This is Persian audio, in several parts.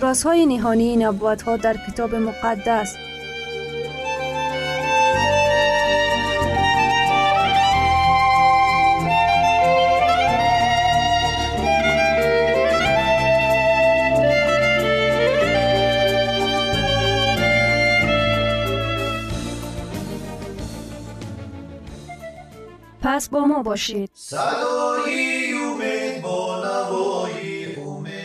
رازهای نهانی نبوت‌ها در کتاب مقدس. پس با ما باشید. صدای امید با نوای امید.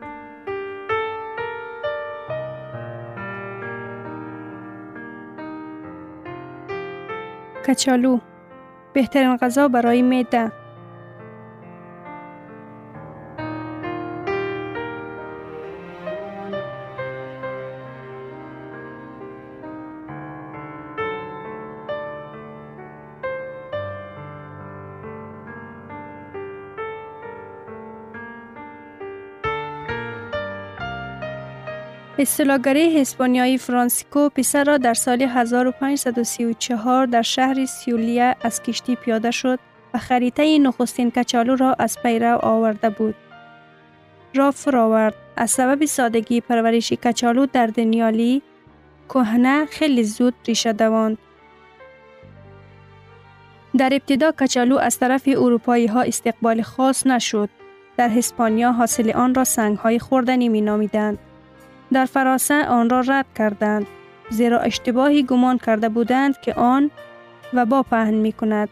کچالو، بهترین غذا برای معده. اصطلاح‌گری هسپانیایی فرانسیسکو پیسه را در سال 1534 در شهر سیولیا از کشتی پیاده شد و خریطه نخستین کچالو را از پیرو آورده بود. را فراورد. از سبب سادگی پرورش کچالو در دنیالی کهنه خیلی زود ریشه دواند. در ابتدا کچالو از طرف اروپایی ها استقبال خاص نشد. در هسپانیا حاصل آن را سنگ‌های خوردنی می‌نامیدند. در فرانسه آن را رد کردند، زیرا اشتباهی گمان کرده بودند که آن وبا پهن می کند.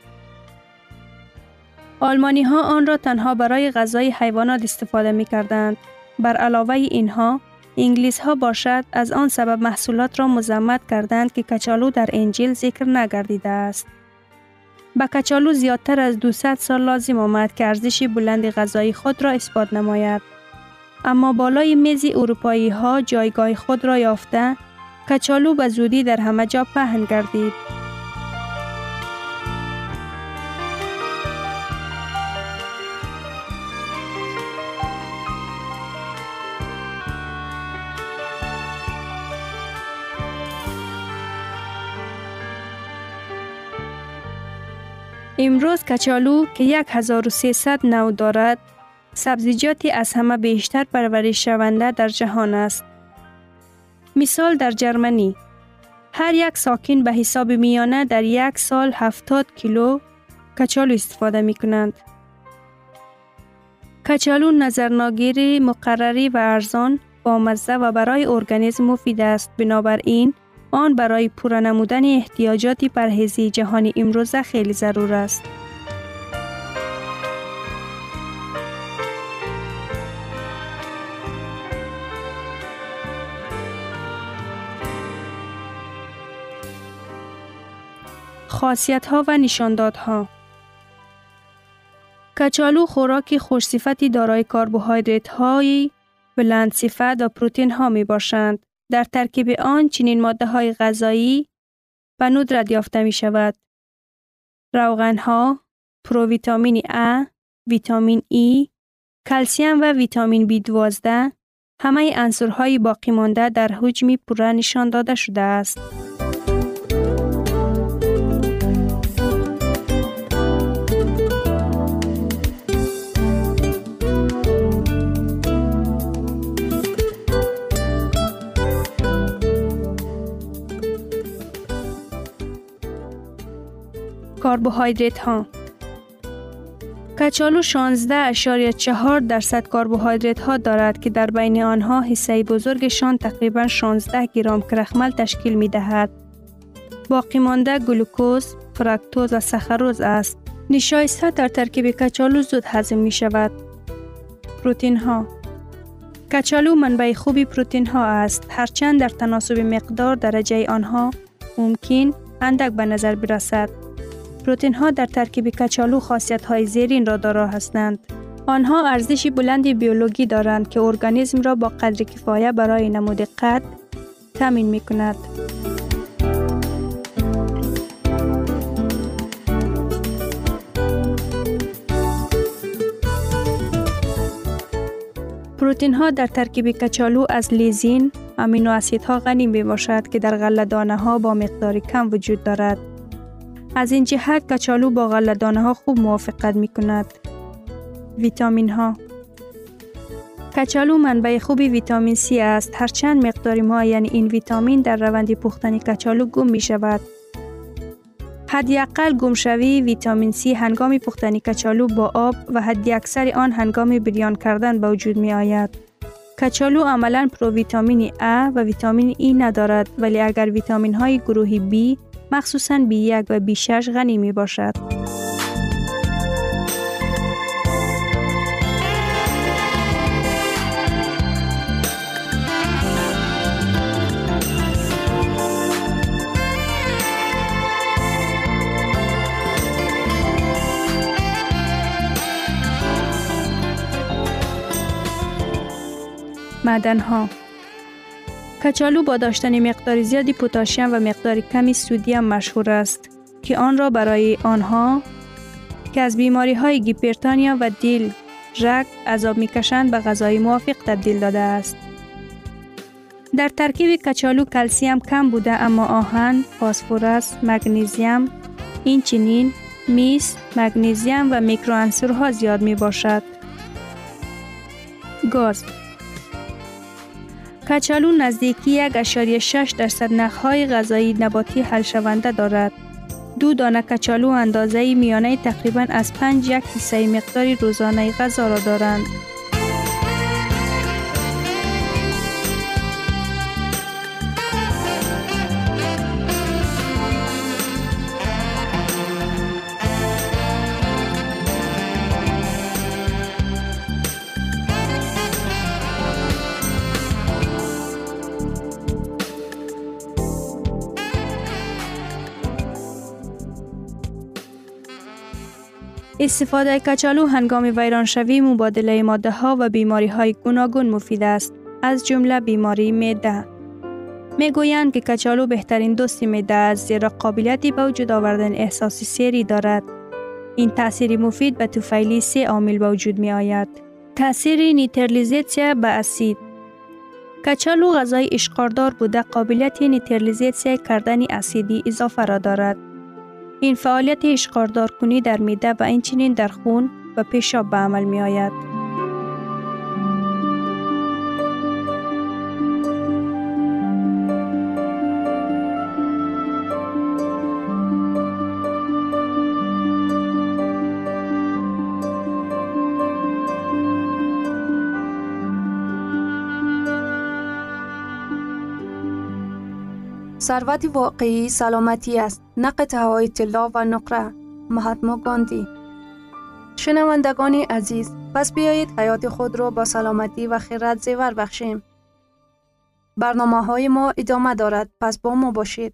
آلمانی ها آن را تنها برای غذای حیوانات استفاده می کردند. بر علاوه اینها، انگلیس ها باشد از آن سبب محصولات را مزمت کردند که کچالو در انجیل ذکر نگردیده است. با کچالو زیادتر از 200 سال لازم آمد که ارزش بلند غذایی خود را اثبات نماید. اما بالای میز اروپایی ها جایگاه خود را یافته، کچالو به زودی در همه جا پهن گردید. امروز کچالو که 1300 نوع دارد، سبزیجاتی از همه بیشتر پرورش شونده در جهان است. مثال در جرمنی، هر یک ساکن به حساب میانه در یک سال 70 کیلو کچالو استفاده می کنند. کچالو نظرناگیر مقرری و ارزان، بامزه و برای ارگانیسم مفید است. بنابراین آن برای پورا نمودن احتیاجات پرهیزی جهانی امروز خیلی ضرور است. خاصیت‌ها و نشاندادها. کچالو خوراک خوش صفتی دارای کربوهیدرات‌های بلند صفت و پروتئین ها می باشند. در ترکیب آن چنین ماده های غذایی به ندرت یافته می شود. روغن ها، پروویتامین A، ویتامین E، کلسیم و ویتامین B12 همه عناصرهای باقی مانده در حجم پوره نشان داده شده است. کربوهیدرات ها. کچالو 16.4% کربوهیدرات ها دارد که در بین آنها حصه بزرگشان تقریبا 16 گرم کرخمل تشکیل می دهد. باقی مانده گلوکوز، فرکتوز و ساکاروز است. نشایسته در ترکیب کچالو زود هضم می شود. پروتئین ها. کچالو منبع خوبی پروتئین ها است، هرچند در تناسب مقدار درجه آنها ممکن اندک به نظر برسد. پروتئین ها در ترکیب کچالو خاصیت های زیرین را دارا هستند. آنها ارزش بلند بیولوژی دارند که ارگانیسم را با قدر کفایه برای نمود قد تامین می کند. پروتئین ها در ترکیب کچالو از لیزین، آمینو اسیدها غنی می باشد که در غله دانه ها با مقدار کم وجود دارد. از این جهت کچالو با غله‌دانه ها خوب موافقت می کند. ویتامین ها. کچالو منبع خوبی ویتامین C است، هرچند مقدار معین این ویتامین در روند پختن کچالو گم می شود. حداقل گمشوی ویتامین C هنگام پختن کچالو با آب و حداکثر آن هنگام بریان کردن به وجود می آید. کچالو عملاً پروویتامین A و ویتامین E ندارد، ولی اگر ویتامین های گروه B مخصوصاً B1 و B6 غنی می باشد. معدن ها. کچالو با داشتن مقدار زیادی پتاسیم و مقدار کمی سودیم مشهور است که آن را برای آنها که از بیماری های هیپرتانیا و دل، رگ، عذاب میکشند به غذای موافق تبدیل داده است. در ترکیب کچالو کلسیم کم بوده، اما آهن، فسفرس، مگنیزیم، این چنین مس، مگنیزیم و میکروعنصرها زیاد می باشد. گاز. کچالو نزدیکی 1.6% نخهای غذایی نباتی حل شونده دارد. 2 دانه کچالو اندازه میانه تقریباً از 5 حصه مقدار روزانه غذا را دارند. استفاده کچالو هنگام ویرانشوی مبادله ماده ها و بیماری های گوناگون مفید است، از جمله بیماری معده. میگویند که کچالو بهترین دوست معده است، زیرا قابلیتی به وجود آوردن احساس سیری دارد. این تاثیر مفید به طفیلی 3 عامل به وجود می آید. تاثیر نیترلیزیتسیا به اسید. کچالو غذای اشقاردار بوده، قابلیت نیترلیزیتسیا کردن اسیدی اضافه را دارد. این فعالیت اشقاردارکنی در میده و اینچنین در خون و پیشاب به عمل می آید. ثروت واقعی سلامتی است، نه قطعه‌های طلا و نقره. مهاتما گاندی. شنوندگان عزیز، پس بیایید حیات خود را با سلامتی و خیرات زیور بخشیم. برنامه‌های ما ادامه دارد، پس با ما باشید.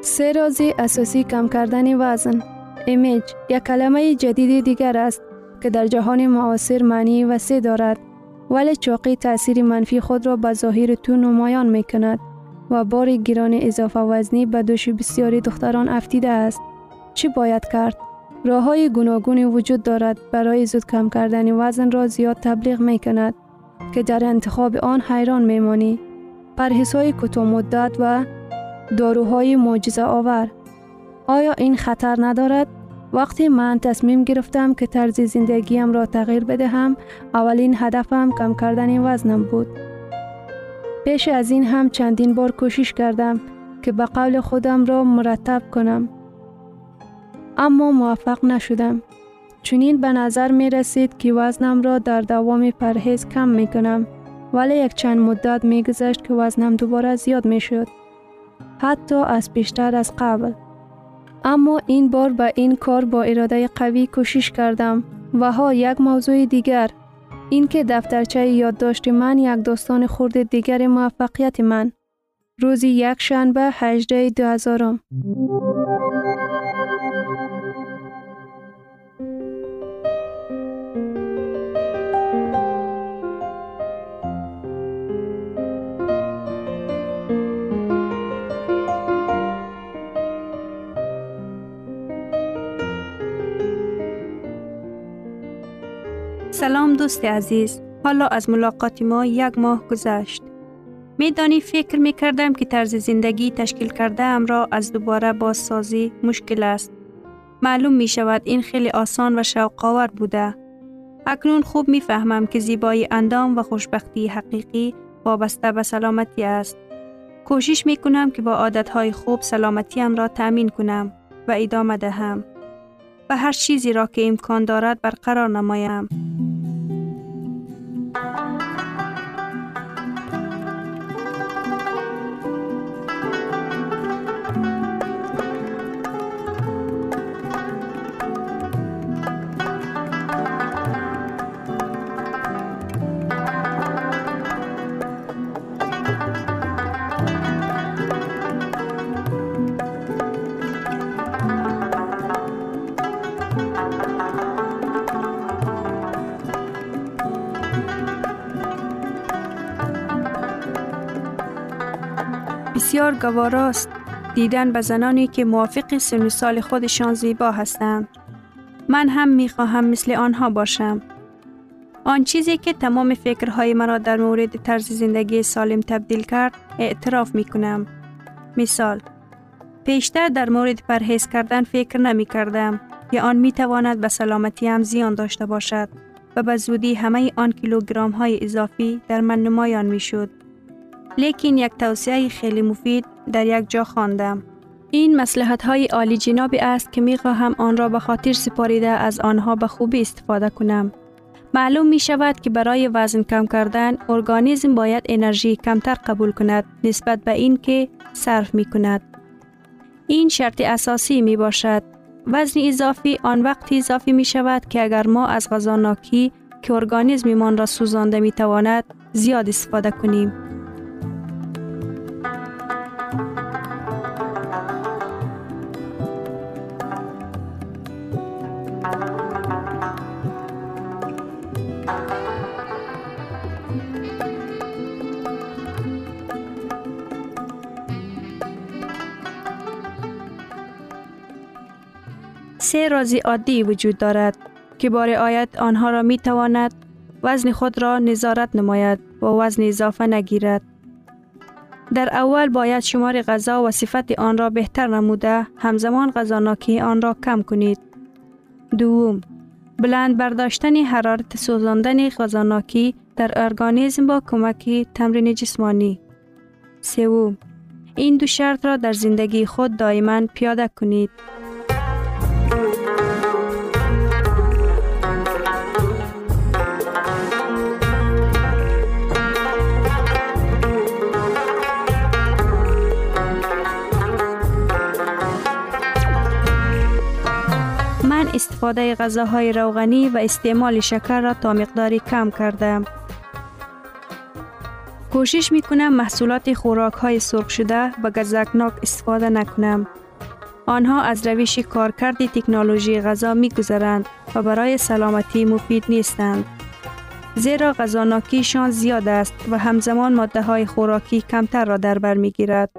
سه راز اساسی کم کردن وزن. ایمیج یک کلمه جدید دیگر است که در جهان معاصر معنی وسیع دارد، ولی چاقی تأثیر منفی خود را به ظاهر تو نمایان می کند و بار گران اضافه وزنی به دوش بسیاری دختران افتیده است. چی باید کرد؟ راه های گوناگونی وجود دارد برای زود کم کردن وزن را زیاد تبلیغ می کند که در انتخاب آن حیران می مانی. پرهیز های کوتاه مدت و داروهای معجزه آور. آیا این خطر ندارد؟ وقتی من تصمیم گرفتم که طرز زندگیم را تغییر بدهم، اولین هدفم کم کردن وزنم بود. پیش از این هم چندین بار کوشش کردم که به قول خودم را مرتب کنم، اما موفق نشدم. چنین به نظر می رسید که وزنم را در دوام پرهیز کم می کنم، ولی یک چند مدت می گذشت که وزنم دوباره زیاد می شد، حتی از بیشتر از قبل. اما این بار به این کار با اراده قوی کوشش کردم. و ها یک موضوع دیگر، اینکه دفترچه یادداشت من یک داستان خرد دیگر موفقیت من. روزی یک شنبه 18/2000. سلام دوست عزیز، حالا از ملاقات ما یک ماه گذشت. میدانی فکر میکردم که طرز زندگی تشکیل کرده ام را از دوباره بازسازی مشکل است. معلوم میشود این خیلی آسان و شوق‌آور بوده. اکنون خوب میفهمم که زیبایی اندام و خوشبختی حقیقی وابسته به سلامتی است. کوشش میکنم که با عادتهای خوب سلامتیم را تأمین کنم و ادامه دهم و هر چیزی را که امکان دارد برقرار نمایم. بسیار گواراست دیدن به زنانی که موافق سن سال خودشان زیبا هستند. من هم میخواهم مثل آنها باشم. آن چیزی که تمام فکرهای مرا در مورد طرز زندگی سالم تبدیل کرد، اعتراف میکنم. مثال، پیشتر در مورد پرهیز کردن فکر نمی کردم که آن میتواند به سلامتیم زیان داشته باشد و به زودی همه آن کیلوگرم های اضافی در من نمایان میشد. لیکن یک توصیه خیلی مفید در یک جا خواندم این مصلحت های عالی جنابی است که می‌خواهم آن را به خاطر سپاریده از آنها به خوبی استفاده کنم. معلوم می شود که برای وزن کم کردن ارگانیسم باید انرژی کمتر قبول کند نسبت به این که صرف می کند. این شرط اساسی می باشد. وزن اضافی آن وقتی اضافی می شود که اگر ما از غذا ناکی که ارگانیسممان را سوزانده می تواند زیاد استفاده کنیم. سه راز عادی وجود دارد که با رعایت آنها را می تواند وزن خود را نظارت نماید و وزن اضافه نگیرد. در اول باید شمار غذا و صفت آن را بهتر نموده همزمان غذا ناکی آن را کم کنید. دوم، بلند برداشتن حرارت سوزاندن غذا ناکی در ارگانیسم با کمک تمرین جسمانی. سوم، این دو شرط را در زندگی خود دائما پیاده کنید. استفاده غذاهای روغنی و استعمال شکر را تا مقداری کم کردم. کوشش می کنم محصولات خوراک های سرخ شده و گزگناک استفاده نکنم. آنها از روش کارکرد تکنولوژی غذا می گذرند و برای سلامتی مفید نیستند. زیرا غذاناکیشان زیاد است و همزمان ماده های خوراکی کمتر را در بر می گیرد.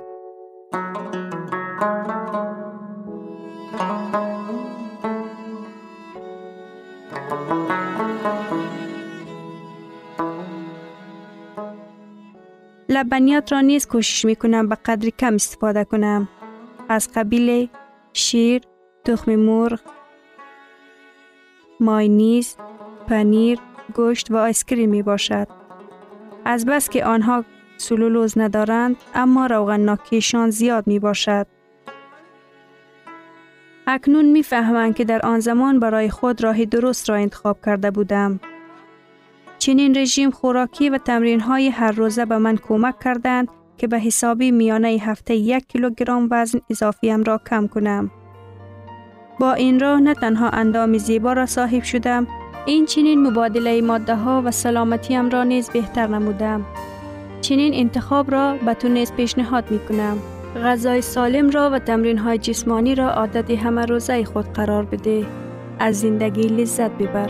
لبنیات را نیز کوشش می کنم به قدری کم استفاده کنم. از قبیل شیر، تخم مرغ، ماینیز، پنیر، گوشت و آیسکریم می باشد. از بس که آنها سلولوز ندارند اما روغنناکیشان زیاد می باشد. اکنون می فهمم که در آن زمان برای خود راه درست را انتخاب کرده بودم. چنین رژیم خوراکی و تمرین‌های هر روزه به من کمک کردند که به حسابی میانه هفته 1 کیلوگرم وزن اضافیم را کم کنم. با این راه نه تنها اندام زیبا را صاحب شدم، این چنین مبادله ماده‌ها و سلامتیم را نیز بهتر نمودم. چنین انتخاب را به تو نیز پیشنهاد می‌کنم. غذای سالم را و تمرین‌های جسمانی را عادت همه روزه خود قرار بده. از زندگی لذت ببر.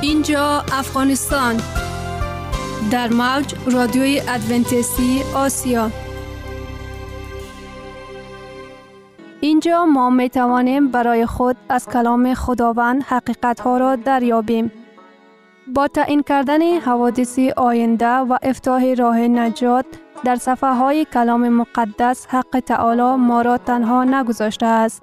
اینجا افغانستان در موج رادیوی ادونتیستی آسیا. اینجا ما می توانیم برای خود از کلام خداوند حقیقت ها را دریابیم. با تعیین کردن حوادث آینده و افتتاح راه نجات در صفحه های کلام مقدس، حق تعالی ما را تنها نگذاشته است.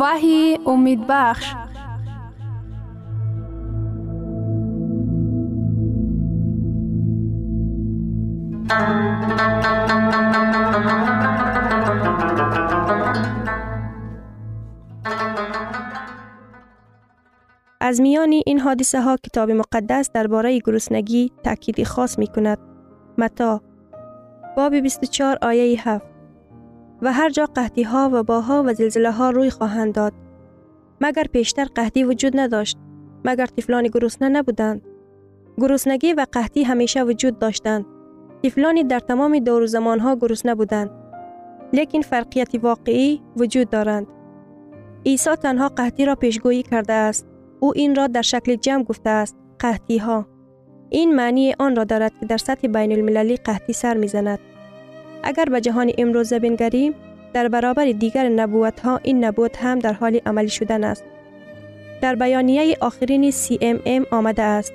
وحی امید بخش. از میان این حادثه ها کتاب مقدس درباره گرسنگی تأکید خاص می کند. متی باب 24 آیه 7: و هر جا قحطی ها و باها و زلزله ها روی خواهند داد، مگر پیشتر قحطی وجود نداشت، مگر طفلان گرسنه نبودند. گرسنگی و قحطی همیشه وجود داشتند. طفلانی در تمام دور و زمان ها گرسنه بودند، لیکن فرقیت واقعی وجود دارند. عیسی تنها قحطی را پیشگویی کرده است. او این را در شکل جمع گفته است: قحطی ها. این معنی آن را دارد که در سطح بین المللی قحطی سر می زند. اگر به جهان امروز بنگریم، در برابر دیگر نبوت ها این نبوت هم در حال عملی شدن است. در بیانیه آخرین CMM آمده است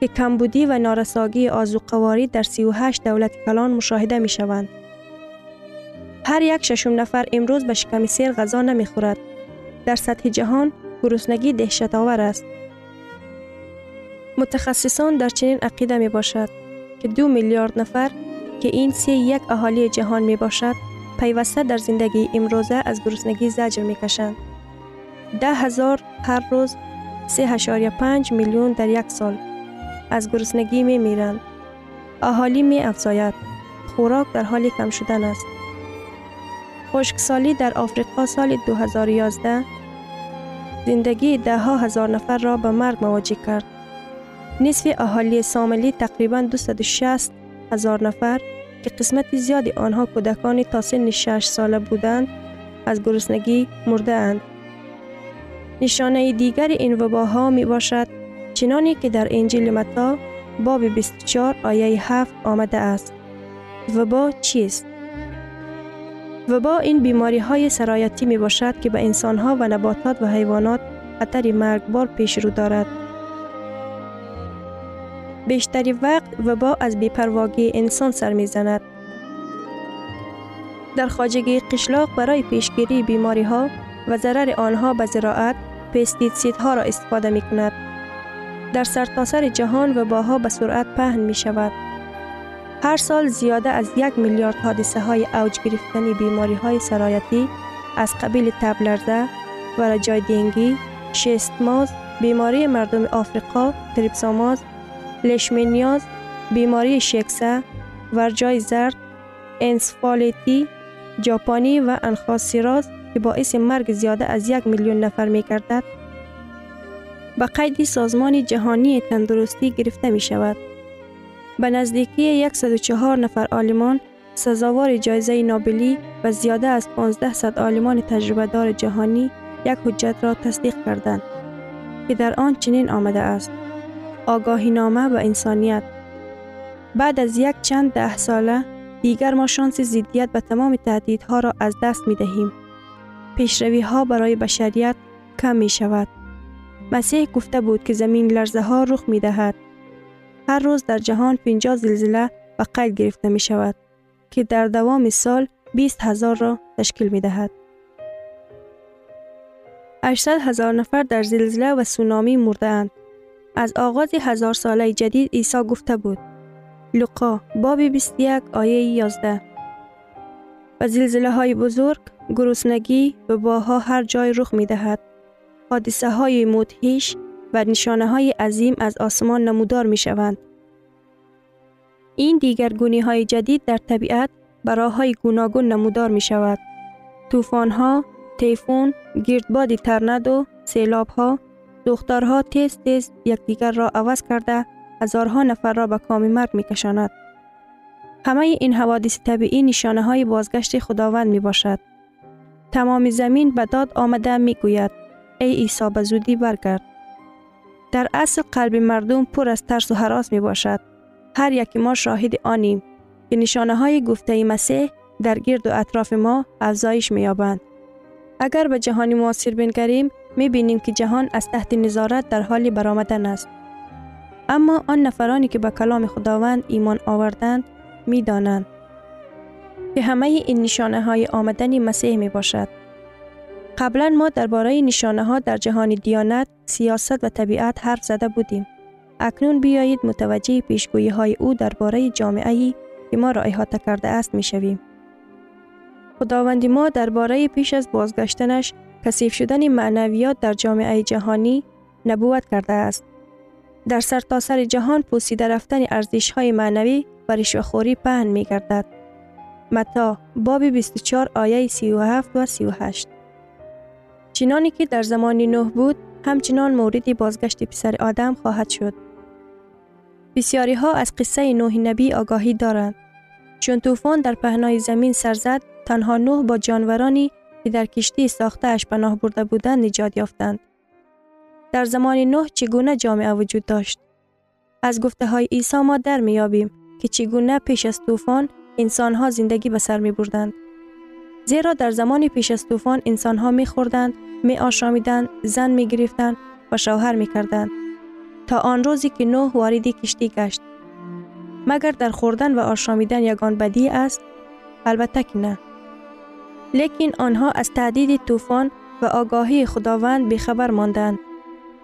که کمبودی و نارساگی آذوقه‌واری در 38 دولت کلان مشاهده می شوند. هر یک ششم نفر امروز به شکم سیر غذا نمی خورد. در سطح جهان گرسنگی دهشت‌آور است. متخصصان در چنین عقیده می باشد که 2 میلیارد نفر که این 3.1 اهالی جهان می باشد، پیوسته در زندگی امروزه از گرسنگی زجر می کشند. 10,000 هر روز 3.5 میلیون در یک سال از گرسنگی می میرند. اهالی می افزاید. خوراک در حال کم شدن است. خشکسالی در آفریقا سال 2011 زندگی 10,000 نفر را به مرگ مواجه کرد. نصف اهالی سامالی تقریباً 260,000 نفر که قسمت زیادی آنها کودکانی تا سن 6 ساله بودند، از گرسنگی مرده اند. نشانه دیگر این وباها می باشد چنانی که در انجیل متی باب 24 آیه 7 آمده است. وبا چیست؟ وبا این بیماری های سرایتی می باشد که به انسان ها و نباتات و حیوانات خطر مرگبار پیش رو دارد. بیشتری وقت وبا از بی‌پرواگی انسان سر می زند. در خواجگی قشلاق برای پیشگیری بیماری ها و ضرر آنها به زراعت، پستیسید ها را استفاده می کند. در سرتاسر جهان وباها به سرعت پهن می شود. هر سال زیاده از 1 میلیارد حادثه های اوج گرفتنی بیماری های سرایتی از قبیل تب لرزه، ورجای دنگی، شست ماز، بیماری مردم آفریقا، تریپسوماز، لیشمنیاز، بیماری شکسه، ورجای زرد، انسفالیتی، جاپانی و انخاسیراز که باعث مرگ زیاده از 1 میلیون نفر می گردد، به قید سازمان جهانی تندرستی گرفته می شود. به نزدیکی 104 نفر عالمان سزاوار جایزه نوبلی و زیاده از 1500 عالمان تجربه دار جهانی یک حجت را تصدیق کردند که در آن چنین آمده است: آگاهی نامه به انسانیت. بعد از یک چند 10 ساله دیگر ما شانس ضدیت به تمام تهدیدها را از دست می دهیم. پیشروی ها برای بشریت کم می شود. مسیح گفته بود که زمین لرزه ها رخ می دهد. هر روز در جهان 50 زلزله به قید گرفته می شود که در دوام سال 20,000 را تشکیل می دهد. 800,000 نفر در زلزله و سونامی مرده اند. از آغاز 1000 ساله جدید عیسی گفته بود. لوقا باب 21 آیه 11: و زلزله های بزرگ، گرسنگی و وباها هر جای رخ می دهد. حادثه های مدهش و نشانه های عظیم از آسمان نمودار می شوند. این دیگرگونی های جدید در طبیعت برای های گوناگون نمودار می شود. طوفان ها، تیفون، گردباد تورنادو، سیلاب ها، دخترها تیز تیز یکدیگر را عوض کرده هزارها نفر را به کام مرگ می کشاند. همه این حوادث طبیعی نشانه های بازگشت خداوند می باشد. تمام زمین به داد آمده می گوید: ای عیسی به زودی برگرد. در اصل قلب مردم پر از ترس و هراس می باشد. هر یک ما شاهد آنیم که نشانه های گفته مسیح در گرد و اطراف ما افزایش می یابند. اگر به جهان معاصر بنگریم، می بینیم که جهان از تحت نظارت در حال برآمدن است. اما آن نفرانی که به کلام خداوند ایمان آوردند می دانند که همه این نشانه های آمدن مسیح می باشد. قبلا ما درباره نشانه ها در جهان دیانت، سیاست و طبیعت حرف زده بودیم. اکنون بیایید متوجه پیشگویی های او درباره جامعه‌ای که ما را احاطه کرده است می شویم. خداوند ما درباره پیش از بازگشتنش کثیف شدن معنویات در جامعه جهانی نبوت کرده است. در سرتاسر جهان پوسیده رفتن ارزش‌های معنوی و رشوه‌خوری پهن می‌گردد. متی باب 24 آیه 37 و 38. چنانی که در زمان نوح بود، همچنان موردی بازگشت پسر آدم خواهد شد. بسیاری ها از قصه نوح نبی آگاهی دارند. چون طوفان در پهنای زمین سر زد، تنها نوح با جانورانی که در کشتی ساخته اش پناه برده بودند نجات یافتند. در زمان نوح چگونه جامعه وجود داشت؟ از گفته های عیسی ما در میابیم که چگونه پیش از طوفان انسان ها زندگی به سر می بردند. زیرا در زمان پیش از طوفان انسان ها می خوردند، می آشامیدند، زن می گرفتند و شوهر می کردند تا آن روزی که نوح وارد کشتی گشت. مگر در خوردن و آشامیدن یگان بدی است؟ البته که نه. لیکن آنها از تهدید طوفان و آگاهی خداوند بیخبر ماندند.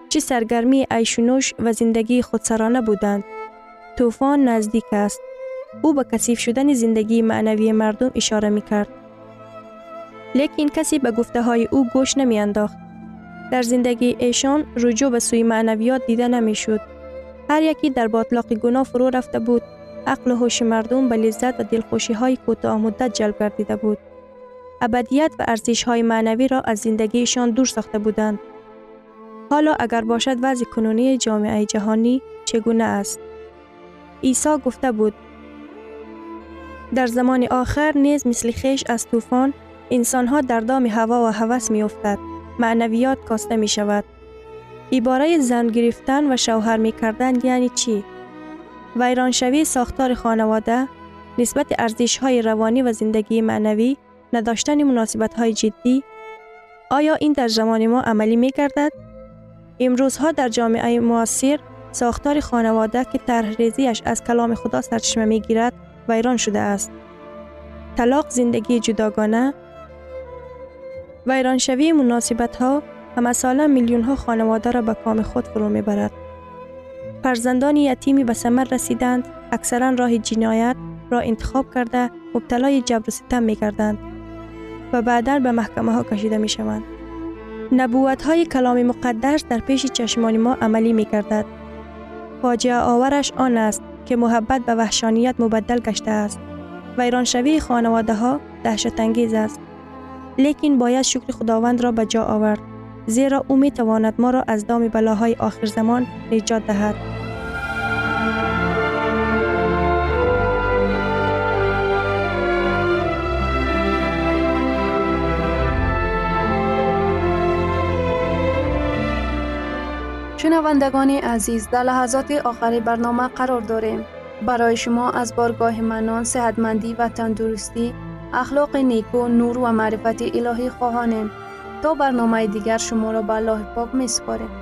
چه سرگرمی عیش و نوش و زندگی خودسرانه بودند. طوفان نزدیک است. او به کثیف شدن زندگی معنوی مردم اشاره می‌کرد. لیکن کسی به گفته‌های او گوش نمی‌انداخت. در زندگی ایشان رجوع به سوی معنویات دیده نمی‌شد. هر یکی در باطلاق گناه فرو رفته بود. عقل و هوش مردم به لذت و دلخوشی‌های کوتاه‌مدت جلب گردیده بود. ابدیت و ارزش‌های معنوی را از زندگیشان دور ساخته بودند. حالا اگر باشد وضع کنونی جامعه جهانی چگونه است؟ عیسی گفته بود در زمان آخر نیز مثل خیش از طوفان انسان‌ها در دام هوا و هوس می‌افتند، معنویات کاسته می‌شود. عباره زن گرفتن و شوهر می‌کردن یعنی چی؟ ویرانشوی ساختار خانواده، نسبت ارزش‌های روانی و زندگی معنوی، نداشتن مناسبت‌های جدی. آیا این در زمان ما عملی می‌گردد؟ امروزها در جامعه معاصر ساختار خانواده که طرح‌ریزی‌اش از کلام خدا سرچشمه می‌گیرد ویران شده است. طلاق، زندگی جداگانه، ویرانشوی مناسبت‌ها همساله میلیون‌ها خانواده را به کام خود فرو می‌برد. فرزندان یتیمی به ثمر رسیدند، اکثراً راه جنایت را انتخاب کرده مبتلای جبر و ستم می‌گردند و بعداً به محکمه‌ها کشیده می‌شوند. نبوت‌های کلام مقدس در پیش چشمان ما عملی می‌گردد. فاجعه آورش آن است که محبت به وحشانیت مبدل گشته است. ویرانشوی خانواده‌ها دهشت‌انگیز است. لیکن باید شکر خداوند را به جا آورد، زیرا او می‌تواند ما را از دام بلاهای آخر زمان نجات دهد. شنوندگان عزیز، در لحظات آخر برنامه قرار داریم. برای شما از بارگاه منان، صحتمندی و تندرستی، اخلاق نیکو، نور و معرفت الهی خواهانیم. تا برنامه دیگر شما را به الله پاک می‌سپاریم.